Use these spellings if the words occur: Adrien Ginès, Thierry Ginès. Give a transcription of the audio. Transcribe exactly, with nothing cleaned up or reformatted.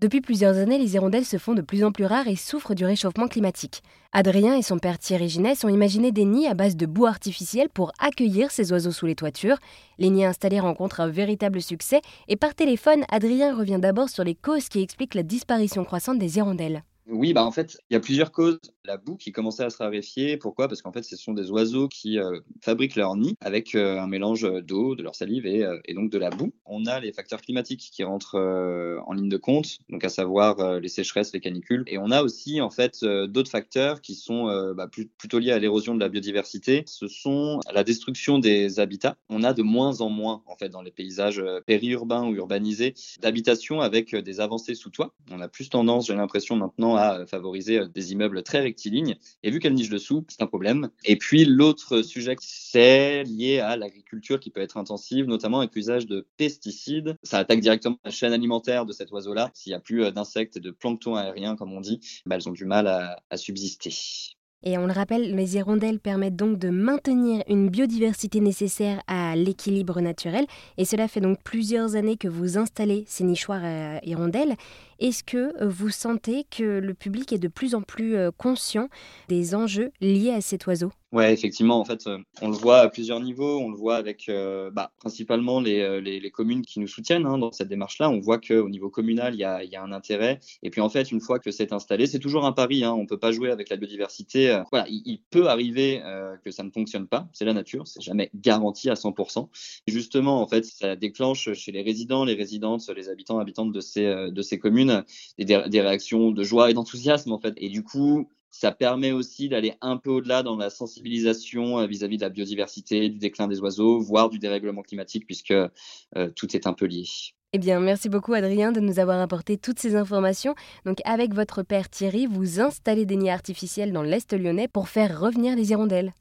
Depuis plusieurs années, les hirondelles se font de plus en plus rares et souffrent du réchauffement climatique. Adrien et son père Thierry Ginès ont imaginé des nids à base de boue artificielle pour accueillir ces oiseaux sous les toitures. Les nids installés rencontrent un véritable succès et par téléphone, Adrien revient d'abord sur les causes qui expliquent la disparition croissante des hirondelles. Oui, bah en fait, il y a plusieurs causes. La boue qui commençait à se raréfier. Pourquoi ? Parce qu'en fait, ce sont des oiseaux qui euh, fabriquent leur nid avec euh, un mélange d'eau, de leur salive et, euh, et donc de la boue. On a les facteurs climatiques qui rentrent euh, en ligne de compte, donc à savoir euh, les sécheresses, les canicules. Et on a aussi en fait euh, d'autres facteurs qui sont euh, bah, plus, plutôt liés à l'érosion de la biodiversité. Ce sont la destruction des habitats. On a de moins en moins en fait dans les paysages périurbains ou urbanisés d'habitation avec euh, des avancées sous toit. On a plus tendance, j'ai l'impression maintenant, à favoriser des immeubles très rectilignes. Et vu qu'elle niche dessous, c'est un problème. Et puis, l'autre sujet, c'est lié à l'agriculture qui peut être intensive, notamment avec l'usage de pesticides. Ça attaque directement la chaîne alimentaire de cet oiseau-là. S'il n'y a plus d'insectes et de plancton aérien, comme on dit, bah, elles ont du mal à, à subsister. Et on le rappelle, les hirondelles permettent donc de maintenir une biodiversité nécessaire à l'équilibre naturel. Et cela fait donc plusieurs années que vous installez ces nichoirs à hirondelles. Est-ce que vous sentez que le public est de plus en plus conscient des enjeux liés à cet oiseau ? Oui, effectivement, en fait, on le voit à plusieurs niveaux. On le voit avec euh, bah, principalement les, les, les communes qui nous soutiennent hein, dans cette démarche-là. On voit qu'au niveau communal, il y a, y a un intérêt. Et puis, en fait, une fois que c'est installé, c'est toujours un pari. Hein, on ne peut pas jouer avec la biodiversité. Voilà, il, il peut arriver euh, que ça ne fonctionne pas. C'est la nature. C'est jamais garanti à cent pour cent. Et justement, en fait, ça déclenche chez les résidents, les résidentes, les habitants, habitantes de ces, de ces communes des, des réactions de joie et d'enthousiasme, en fait. Et du coup, ça permet aussi d'aller un peu au-delà dans la sensibilisation vis-à-vis de la biodiversité, du déclin des oiseaux, voire du dérèglement climatique, puisque euh, tout est un peu lié. Eh bien, merci beaucoup Adrien de nous avoir apporté toutes ces informations. Donc, avec votre père Thierry, vous installez des nids artificiels dans l'Est lyonnais pour faire revenir les hirondelles.